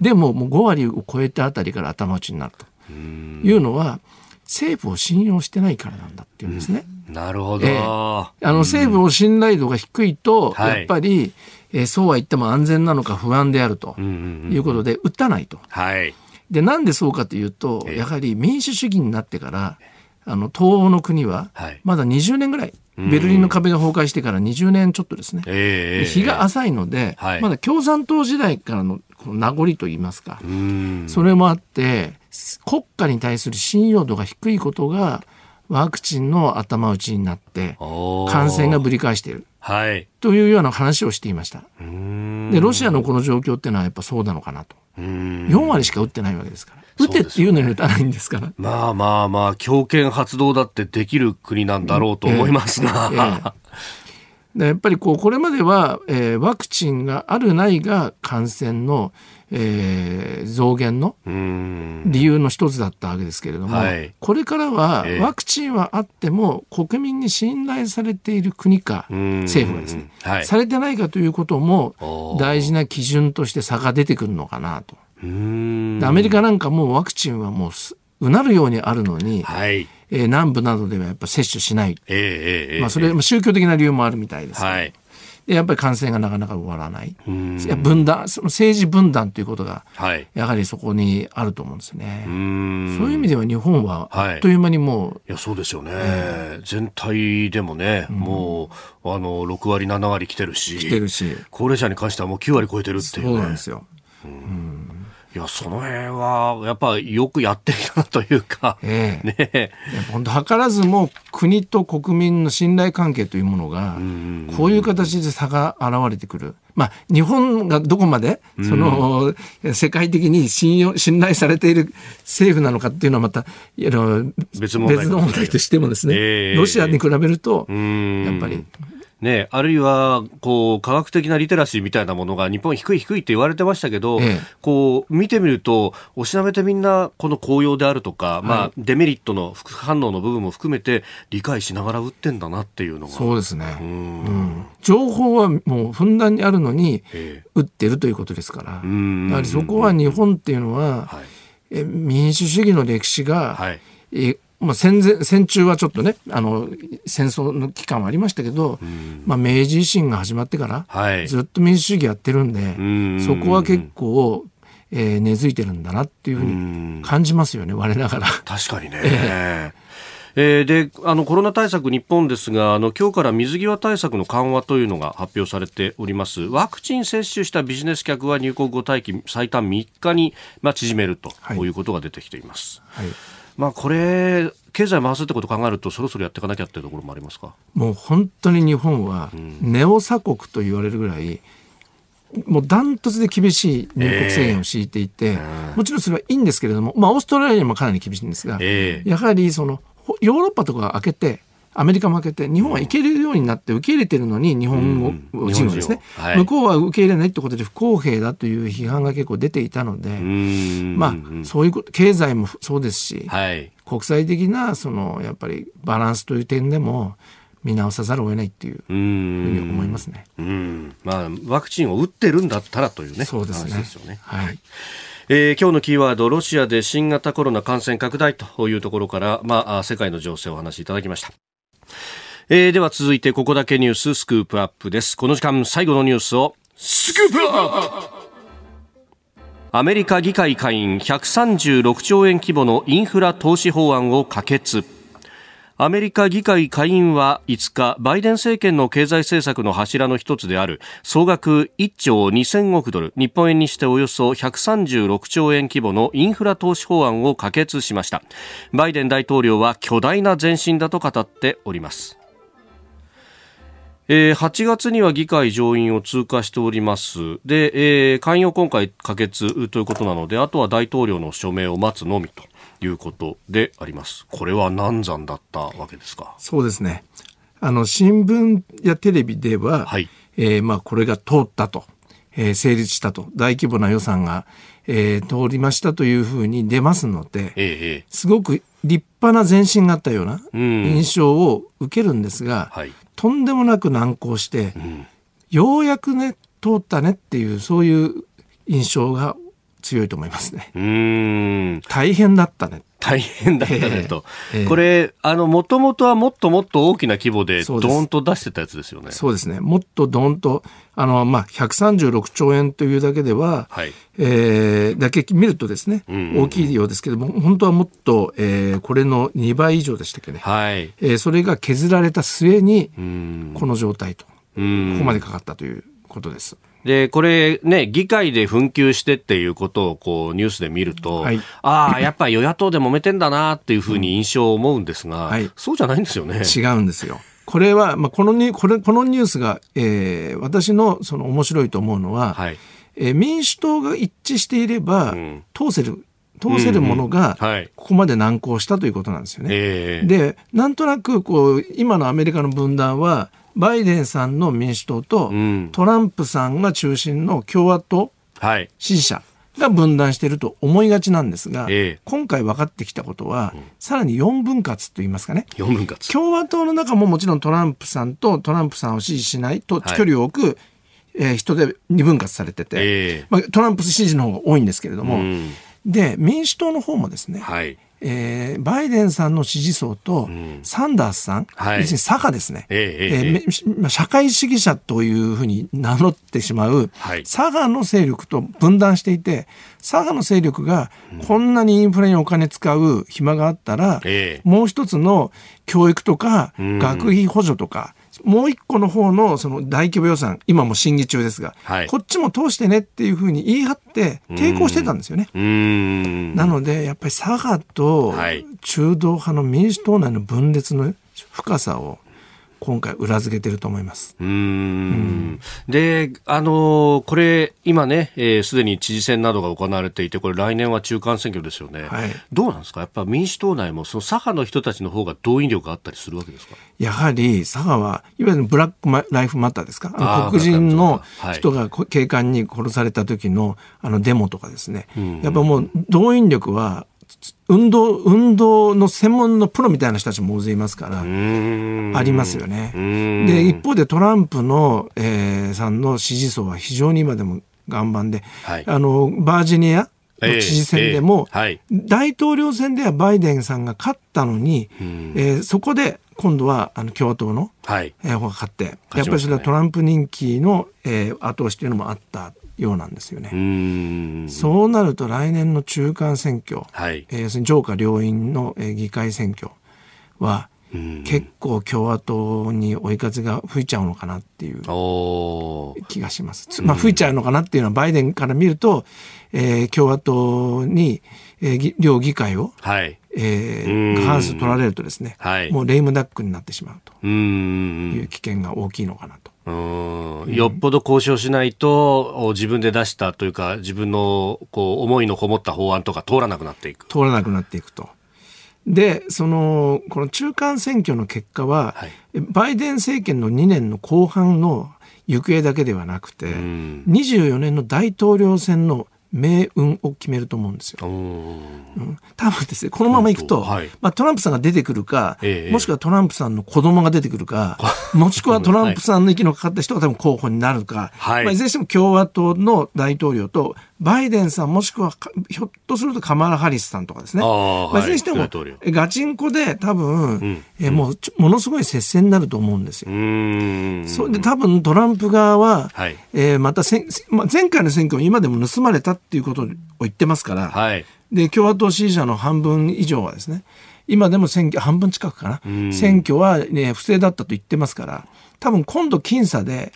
でももう5割を超えたあたりから頭打ちになるというのは、政府を信用してないからなんだっていうんですね。なるほど。政府の信頼度が低いと、やっぱりそうは言っても安全なのか不安であるということで打たないと。でなんでそうかというと、やはり民主主義になってから東欧の国はまだ20年ぐらいベルリンの壁が崩壊してから20年ちょっとですね、日が浅いので、まだ共産党時代からの名残といいますか、それもあって国家に対する信用度が低いことがワクチンの頭打ちになって感染がぶり返している、はい、というような話をしていました。でロシアのこの状況っていうのはやっぱそうなのかなと。4割しか打ってないわけですから、打てっていうのに打たないんですから、ね、まあまあまあ強権発動だってできる国なんだろうと思いますが、でやっぱりこうこれまでは、ワクチンがあるないが感染の、増減の理由の一つだったわけですけれども、はい、これからはワクチンはあっても国民に信頼されている国か政府がですね、はい、されてないかということも大事な基準として差が出てくるのかなと。でアメリカなんかもワクチンはもううなるようにあるのに、はい、南部などではやっぱ接種しない、それ宗教的な理由もあるみたいですけど、はい、でやっぱり感染がなかなか終わらない、分断、その政治分断ということがやはりそこにあると思うんですね、そういう意味では日本はあっという間にもう、はい、いやそうですよね、全体でもね、もう6割7割来てるし高齢者に関してはもう9割超えてるっていう、ね、そうなんですよ、いやその辺はやっぱよくやってきたというか、本当図らずも国と国民の信頼関係というものがこういう形で差が現れてくる、日本がどこまでその世界的に信頼されている政府なのかっていうのはまた別の問題としてもですね、ロシアに比べるとやっぱりね、あるいはこう科学的なリテラシーみたいなものが日本低いって言われてましたけど、こう見てみるとおしなべてみんなこの効用であるとか、デメリットの副反応の部分も含めて理解しながら打ってんだなっていうのが、そうですね、情報はもうふんだんにあるのに打ってるということですから、やはりそこは日本っていうのは、民主主義の歴史が、戦中はちょっとね戦争の期間はありましたけど、明治維新が始まってから、ずっと民主主義やってるんで、そこは結構、根付いてるんだなっていうふうに感じますよね、我ながら。確かにね、でコロナ対策日本ですが、今日から水際対策の緩和というのが発表されております。ワクチン接種したビジネス客は入国後待機最短3日に、縮めると、こういうことが出てきています。これ経済回すってことを考えるとそろそろやっていかなきゃっていうところもありますか。もう本当に日本はネオ鎖国と言われるぐらい、もうダントツで厳しい入国制限を敷いていて、もちろんそれはいいんですけれども、オーストラリアもかなり厳しいんですが、やはりそのヨーロッパとかが開けてアメリカも開けて日本は行けるようになって受け入れてるのに、日本人はですね、向こうは受け入れないってことで不公平だという批判が結構出ていたので、そういう経済もそうですし、国際的なそのやっぱりバランスという点でも見直さざるを得ないっていうふうに思いますね。ワクチンを打ってるんだったらというね、そうですね、話ですよね。今日のキーワード、ロシアで新型コロナ感染拡大というところから、世界の情勢をお話しいただきました。では続いてここだけニューススクープアップです。この時間最後のニュースをスクープアップ。アメリカ議会下院136兆円規模のインフラ投資法案を可決。アメリカ議会下院は5日、バイデン政権の経済政策の柱の一つである総額1兆2000億ドル、日本円にしておよそ136兆円規模のインフラ投資法案を可決しました。バイデン大統領は巨大な前進だと語っております。8月には議会上院を通過しております。で、下院を今回可決ということなので、あとは大統領の署名を待つのみということであります。これは難産だったわけですか。そうですね。新聞やテレビでは、これが通ったと、成立したと、大規模な予算が、通りましたというふうに出ますので、すごく立派な前進があったような印象を受けるんですが、とんでもなく難航して、ようやくね通ったねっていう、そういう印象が強いと思いますね。大変だったね。大変だったねと、これもともとはもっともっと大きな規模でドーンと出してたやつですよね。そうですね、もっとドーンと136兆円というだけでは、はいだけ見るとですね、大きいようですけども、本当はもっと、これの2倍以上でしたっけね、はいそれが削られた末にこの状態と、ここまでかかったということです。でこれね、議会で紛糾してっていうことをこうニュースで見ると、はい、ああやっぱり与野党で揉めてんだなっていうふうに印象を思うんですが、はい、そうじゃないんですよね。違うんですよ。これは、このニュースが、私のその面白いと思うのは、はい民主党が一致していれば、通せるものがここまで難航したということなんですよね。でなんとなくこう今のアメリカの分断はバイデンさんの民主党とトランプさんが中心の共和党支持者が分断していると思いがちなんですが、今回分かってきたことはさらに4分割といいますかね、共和党の中ももちろんトランプさんとトランプさんを支持しないと距離を置く人で2分割されてて、トランプ支持の方が多いんですけれども、で民主党の方もですね、バイデンさんの支持層とサンダースさん、左派ですね、社会主義者というふうに名乗ってしまう左派の勢力と分断していて、左派の勢力がこんなにインフレにお金使う暇があったら、もう一つの教育とか学費補助とか、もう一個の方のその大規模予算、今も審議中ですが、こっちも通してねっていうふうに言い張って抵抗してたんですよね。なのでやっぱり左派と中道派の民主党内の分裂の深さを今回裏付けてると思います。で、これ今ね、すでに知事選などが行われていて、これ来年は中間選挙ですよね、どうなんですか。やっぱ民主党内もその左派の人たちの方が動員力があったりするわけですか。やはり左派はいわゆるブラックライフマターですか、黒人の人が警官に殺された時のデモとかですね、やっぱもう動員力は運動の専門のプロみたいな人たちも大勢いますから、ありますよね。で一方でトランプの、さんの支持層は非常に今でも岩盤で、バージニアの知事選でも、大統領選ではバイデンさんが勝ったのに、そこで今度は共和党の方が勝って、やっぱりそれはトランプ人気の、後押しというのもあったようなんですよね。そうなると来年の中間選挙、上下両院の議会選挙は結構共和党に追い風が吹いちゃうのかなっていう気がします。吹いちゃうのかなっていうのはバイデンから見ると、共和党に、両議会を、過半数取られるとですね、もうレームダックになってしまうという危険が大きいのかなと。よっぽど交渉しないと自分で出したというか、自分のこう思いのこもった法案とか通らなくなっていくと。でこの中間選挙の結果は、バイデン政権の2年の後半の行方だけではなくて、24年の大統領選の命運を決めると思うんですよ。多分ですね、このままいくと、トランプさんが出てくるか、もしくはトランプさんの子供が出てくるか、もしくはトランプさんの息のかかった人が多分候補になるか、いずれにしても共和党の大統領とバイデンさん、もしくはひょっとするとカマラ・ハリスさんとかですね、いずれにしてもガチンコで多分、もうものすごい接戦になると思うんですよ。それで多分トランプ側は、また前回の選挙も今でも盗まれたっていうことを言ってますから、で共和党支持者の半分以上はですね、今でも半分近くかな、選挙は、不正だったと言ってますから、多分今度僅差で、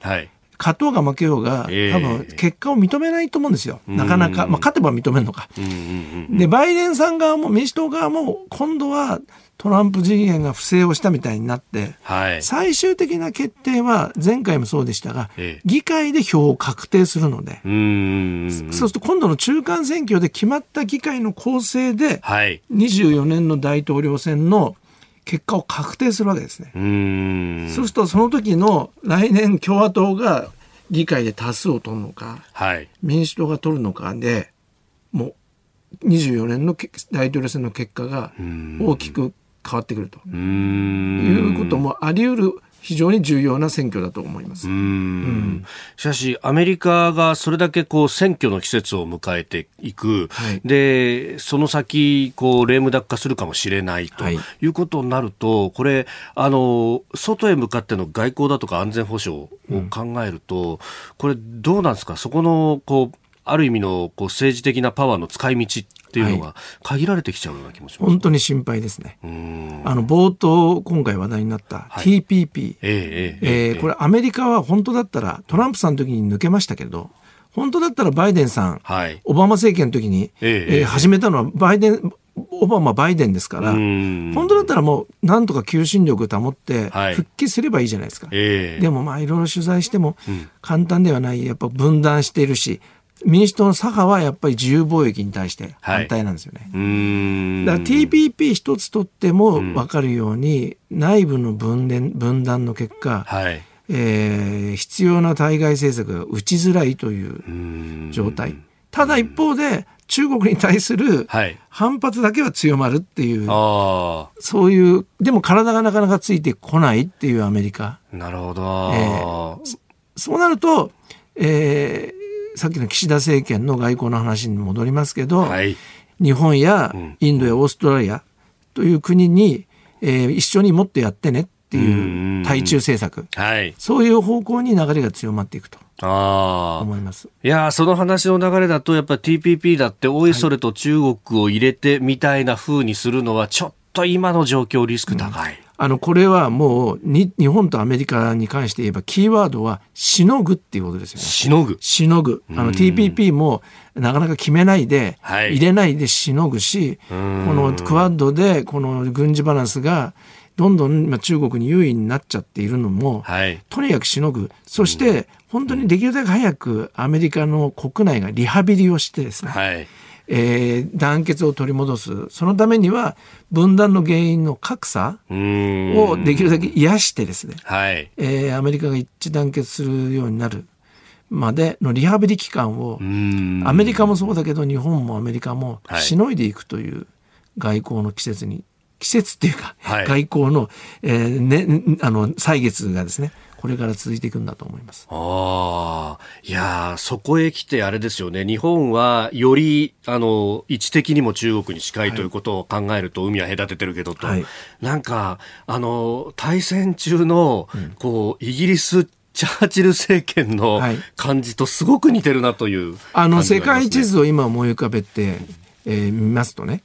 勝とうが負けようが、多分結果を認めないと思うんですよ、なかなか。勝てば認めるのか。でバイデンさん側も民主党側も今度はトランプ陣営が不正をしたみたいになって、最終的な決定は前回もそうでしたが、議会で票を確定するので、そうすると今度の中間選挙で決まった議会の構成で、24年の大統領選の結果を確定するわけですね。そうするとその時の来年共和党が議会で多数を取るのか、民主党が取るのかで、もう24年の大統領選の結果が大きく変わってくるということもあり得る非常に重要な選挙だと思います。しかしアメリカがそれだけこう選挙の季節を迎えていく、はい、でその先こうレームダック化するかもしれないということになると、はい、これ外へ向かっての外交だとか安全保障を考えると、うん、これどうなんですか。そこのこうある意味のこう政治的なパワーの使い道っていうのが限られてきちゃうような気もします、はい、本当に心配ですね。冒頭今回話題になった、はい、TPP、これアメリカは本当だったらトランプさんの時に抜けましたけど、本当だったらバイデンさん、はい、オバマ政権の時に、始めたのはオバマバイデンですから、本当だったらもうなんとか求心力を保って復帰すればいいじゃないですか、でもまあいろいろ取材しても簡単ではない。やっぱ分断しているし、民主党の左派はやっぱり自由貿易に対して反対なんですよね、はい、だから TPP 一つとっても分かるように、内部の分断の結果、はい、必要な対外政策が打ちづらいという状態。ただ一方で中国に対する反発だけは強まるっていう、はい、そういうでも体がなかなかついてこないっていうアメリカ。なるほど、そうなると、さっきの岸田政権の外交の話に戻りますけど、はい、日本やインドやオーストラリアという国に、一緒にもっとやってねっていう対中政策、はい、そういう方向に流れが強まっていくと思います。いや、その話の流れだとやっぱ TPP だっておいそれと中国を入れてみたいな風にするのはちょっと今の状況リスク高い、うん、これはもう日本とアメリカに関して言えばキーワードはしのぐっていうことですよね。しのぐ。TPP もなかなか決めないで、はい、入れないでしのぐし、このクワッドでこの軍事バランスがどんどん中国に優位になっちゃっているのも、はい、とにかくしのぐ。そして本当にできるだけ早くアメリカの国内がリハビリをしてですね、はい、団結を取り戻す。そのためには分断の原因の格差をできるだけ癒してですね、はい、アメリカが一致団結するようになるまでのリハビリ期間を、アメリカもそうだけど日本もアメリカもしのいでいくという外交の季節に、季節っていうか、はい、外交の、歳月がですね、これから続いていくんだと思います。いや、そこへ来てあれですよね。日本はより位置的にも中国に近いということを考えると、はい、海は隔ててるけどと、はい、なんか大戦中のこうイギリスチャーチル政権の感じとすごく似てるなという、ね、世界地図を今思い浮かべてみ、ますとね、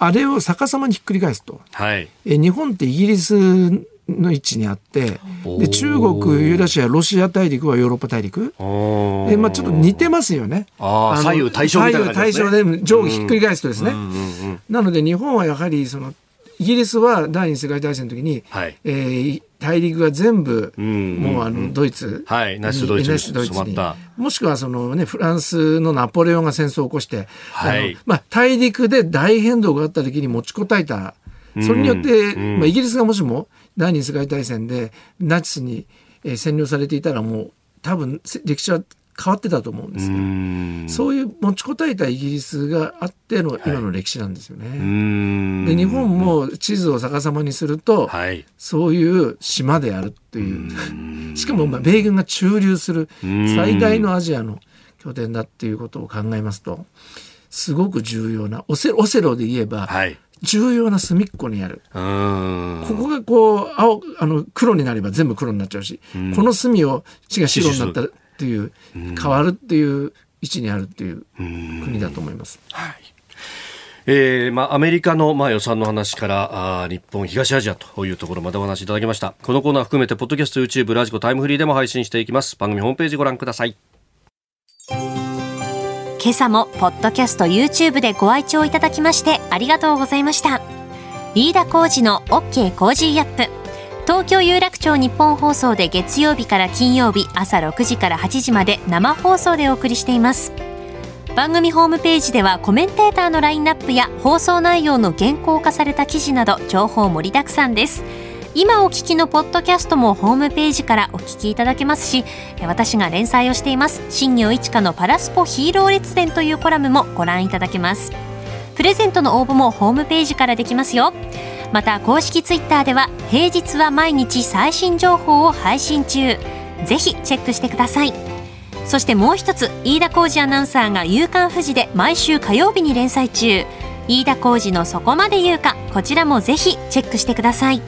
あれを逆さまにひっくり返すと、はい、日本ってイギリスの位置にあって、で中国、ユーラシア、ロシア大陸はヨーロッパ大陸で、ちょっと似てますよね。左右対称みたいな感じですね。左右対称で上下ひっくり返すとですね、うんうんうんうん、なので日本はやはりイギリスは第二次世界大戦の時に、はい、大陸が全部、もうドイツ、はい、ナチスドイツに染まった。もしくはフランスのナポレオンが戦争を起こして、はい、大陸で大変動があった時に持ちこたえた。それによって、イギリスがもしも第二次世界大戦でナチスに占領されていたら、もう多分歴史は変わってたと思うんですけど、そういう持ちこたえたイギリスがあっての今の歴史なんですよね、はい、で日本も地図を逆さまにすると、はい、そういう島であるというしかも米軍が駐留する最大のアジアの拠点だっていうことを考えますと、すごく重要なオセロで言えば、はい、重要な隅っこにある。ここが黒になれば全部黒になっちゃうし、この隅をが白になったっていう、変わるっていう位置にあるっていう国だと思います。はい、アメリカの予算の話から日本、東アジアというところまでお話いただきました。このコーナー含めてポッドキャスト、 YouTube、 ラジコ、タイムフリーでも配信していきます。番組ホームページご覧ください。今朝もポッドキャスト、 YouTube でご愛聴いただきましてありがとうございました。飯田浩司の OK コージーアップ、東京有楽町日本放送で月曜日から金曜日朝6時から8時まで生放送でお送りしています。番組ホームページではコメンテーターのラインナップや放送内容の原稿化された記事など情報盛りだくさんです。今お聞きのポッドキャストもホームページからお聞きいただけますし、私が連載をしています新業一華のパラスポヒーロー列伝というコラムもご覧いただけます。プレゼントの応募もホームページからできますよ。また公式ツイッターでは平日は毎日最新情報を配信中、ぜひチェックしてください。そしてもう一つ、飯田浩司アナウンサーが夕刊フジで毎週火曜日に連載中、飯田浩司のそこまで言うか、こちらもぜひチェックしてください。